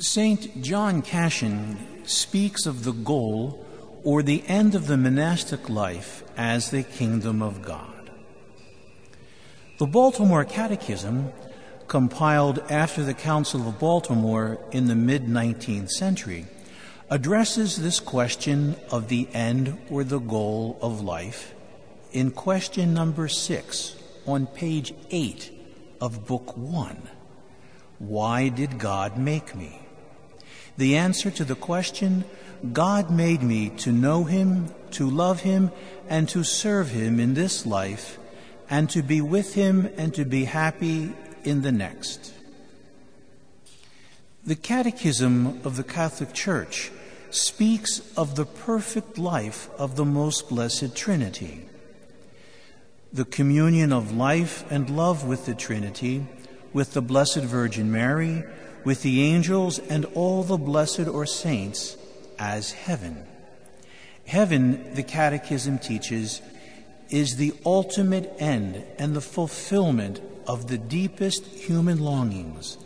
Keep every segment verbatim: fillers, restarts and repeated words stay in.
Saint John Cassian speaks of the goal or the end of the monastic life as the kingdom of God. The Baltimore Catechism, compiled after the Council of Baltimore in the mid-nineteenth century, addresses this question of the end or the goal of life in question number six on page eight of book one. Why did God make me? The answer to the question, God made me to know Him, to love Him, and to serve Him in this life, and to be with Him and to be happy in the next. The Catechism of the Catholic Church speaks of the perfect life of the Most Blessed Trinity. The communion of life and love with the Trinity, with the Blessed Virgin Mary, with the angels and all the blessed or saints as heaven. Heaven, the Catechism teaches, is the ultimate end and the fulfillment of the deepest human longings,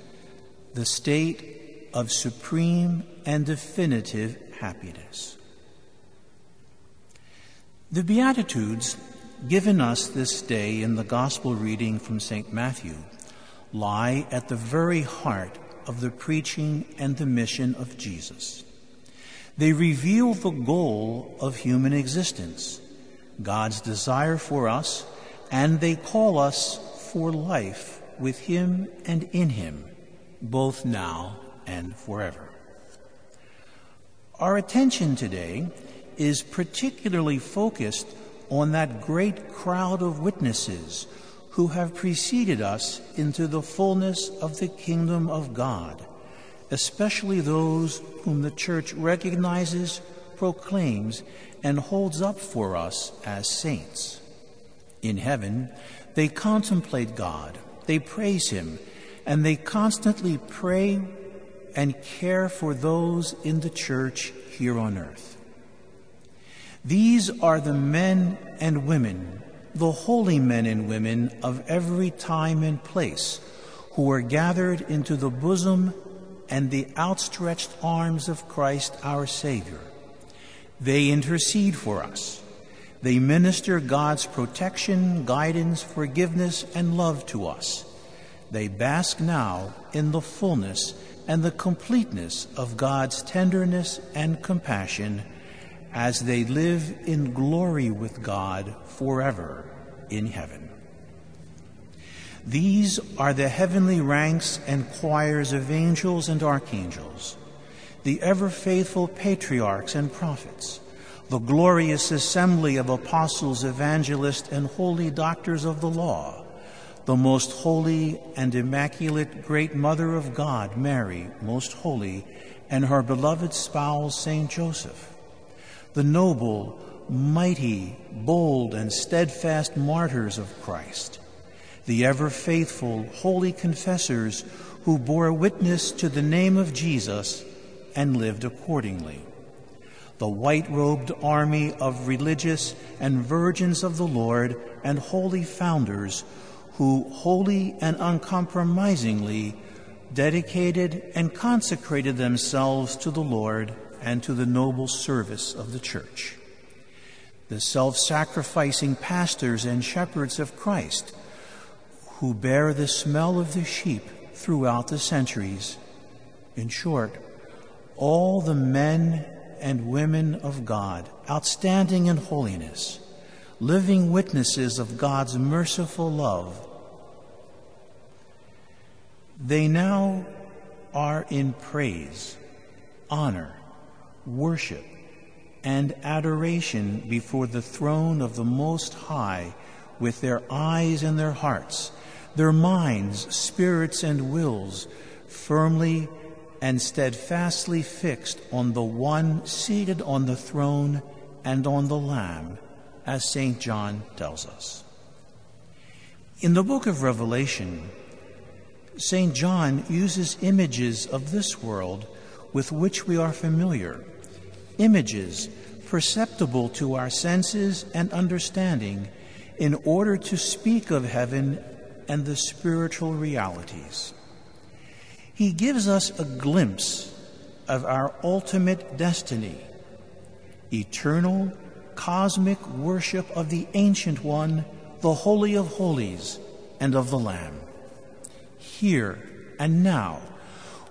the state of supreme and definitive happiness. The Beatitudes given us this day in the Gospel reading from Saint Matthew lie at the very heart of the preaching and the mission of Jesus. They reveal the goal of human existence, God's desire for us, and they call us for life with Him and in Him, both now and forever. Our attention today is particularly focused on that great crowd of witnesses who have preceded us into the fullness of the kingdom of God, especially those whom the Church recognizes, proclaims, and holds up for us as saints. In heaven, they contemplate God, they praise Him, and they constantly pray and care for those in the Church here on earth. These are the men and women, the holy men and women of every time and place, who are gathered into the bosom and the outstretched arms of Christ our Savior. They intercede for us. They minister God's protection, guidance, forgiveness, and love to us. They bask now in the fullness and the completeness of God's tenderness and compassion as they live in glory with God forever in heaven. These are the heavenly ranks and choirs of angels and archangels, the ever-faithful patriarchs and prophets, the glorious assembly of apostles, evangelists, and holy doctors of the law, the most holy and immaculate great Mother of God, Mary, most holy, and her beloved spouse, Saint Joseph, the noble, mighty, bold, and steadfast martyrs of Christ, the ever-faithful, holy confessors who bore witness to the name of Jesus and lived accordingly, the white-robed army of religious and virgins of the Lord and holy founders who wholly and uncompromisingly dedicated and consecrated themselves to the Lord and to the noble service of the Church, the self-sacrificing pastors and shepherds of Christ who bear the smell of the sheep throughout the centuries. In short, all the men and women of God, outstanding in holiness, living witnesses of God's merciful love. They now are in praise, honor, worship, and adoration before the throne of the Most High with their eyes and their hearts, their minds, spirits, and wills firmly and steadfastly fixed on the One seated on the throne and on the Lamb, as Saint John tells us. In the book of Revelation, Saint John uses images of this world with which we are familiar, images perceptible to our senses and understanding, in order to speak of heaven and the spiritual realities. he gives us a glimpse of our ultimate destiny, eternal cosmic worship of the Ancient One, the Holy of Holies, and of the Lamb. Here and now,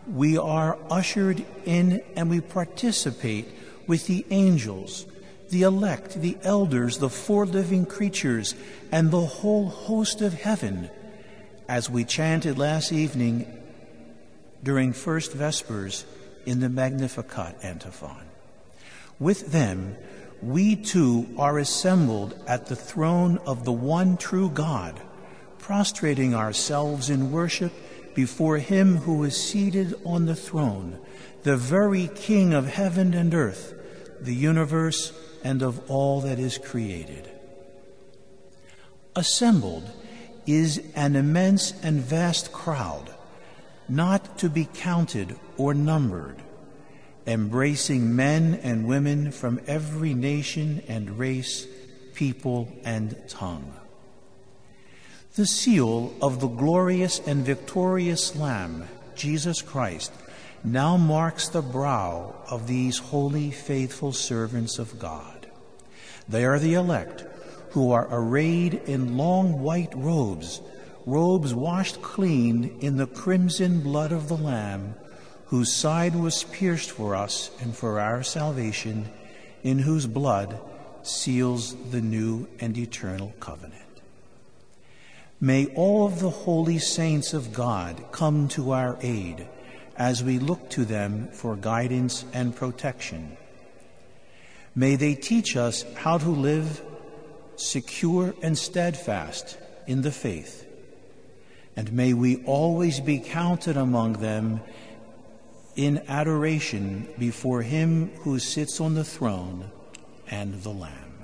we are ushered in and we participate with the angels, the elect, the elders, the four living creatures, and the whole host of heaven, as we chanted last evening during First Vespers in the Magnificat Antiphon. With them, we too are assembled at the throne of the one true God, prostrating ourselves in worship before him who is seated on the throne, the very King of heaven and earth, the universe, and of all that is created. Assembled is an immense and vast crowd, not to be counted or numbered, embracing men and women from every nation and race, people and tongue. The seal of the glorious and victorious Lamb, Jesus Christ, now marks the brow of these holy, faithful servants of God. They are the elect, who are arrayed in long white robes, robes washed clean in the crimson blood of the Lamb, whose side was pierced for us and for our salvation, in whose blood seals the new and eternal covenant. May all of the holy saints of God come to our aid as we look to them for guidance and protection. May they teach us how to live secure and steadfast in the faith. And may we always be counted among them in adoration before him who sits on the throne and the Lamb.